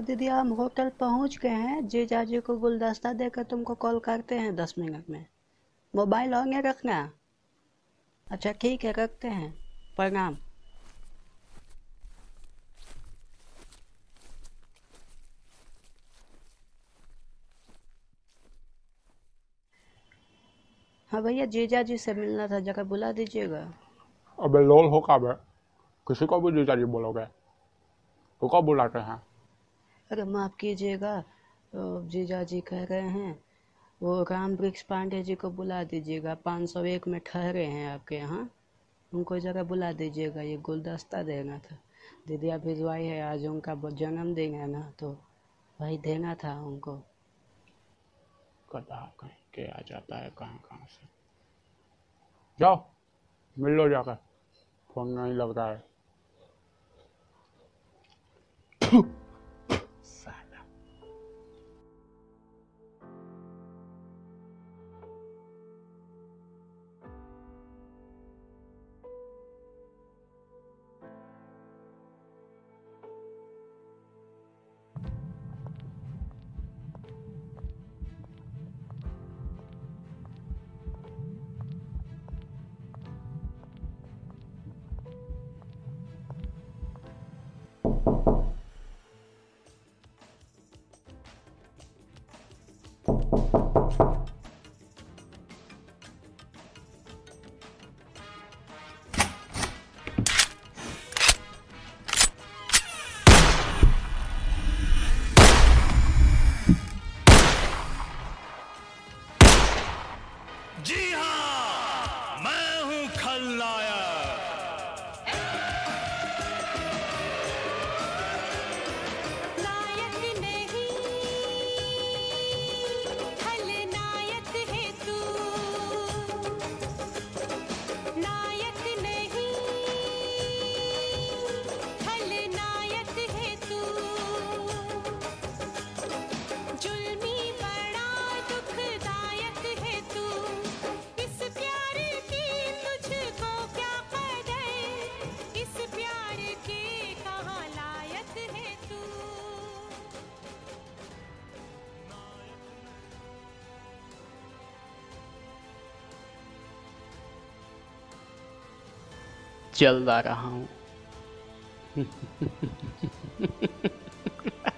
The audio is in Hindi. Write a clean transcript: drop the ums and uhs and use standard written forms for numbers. हाँ दीदी, हम होटल पहुंच गए हैं। जीजा जी को गुलदस्ता देकर तुमको कॉल करते हैं 10 मिनट में। मोबाइल ऑन है रखना। अच्छा ठीक है, रखते हैं। प्रणाम। हाँ भैया, जीजा जी से मिलना था, जरा बुला दीजिएगा। अबे लोल हो का बे, किसी को भी जीजा जी बोलोगे तो कब बुलाते हैं? अरे माफ कीजिएगा, जीजा जी कह रहे हैं वो राम वृक्ष पांडे जी को बुला दीजिएगा। 501 में ठहरे हैं आपके यहाँ, उनको जरा बुला दीजिएगा। ये गुलदस्ता देना था दीदी, आप भिजवाई है, आज उनका जन्मदिन है ना, तो भाई देना था उनको। कदा कहीं के आ जाता है, कहाँ कहाँ से। जाओ मिल लो जाकर, फोन नहीं लग रहा है। साला। जी हाँ, मैं हूं खलनायक। नायक नहीं खलनायक है तू, नायक नहीं खलनायक है तू। जुल्मी बड़ा दुखदायक है तू, चल रहा हूं।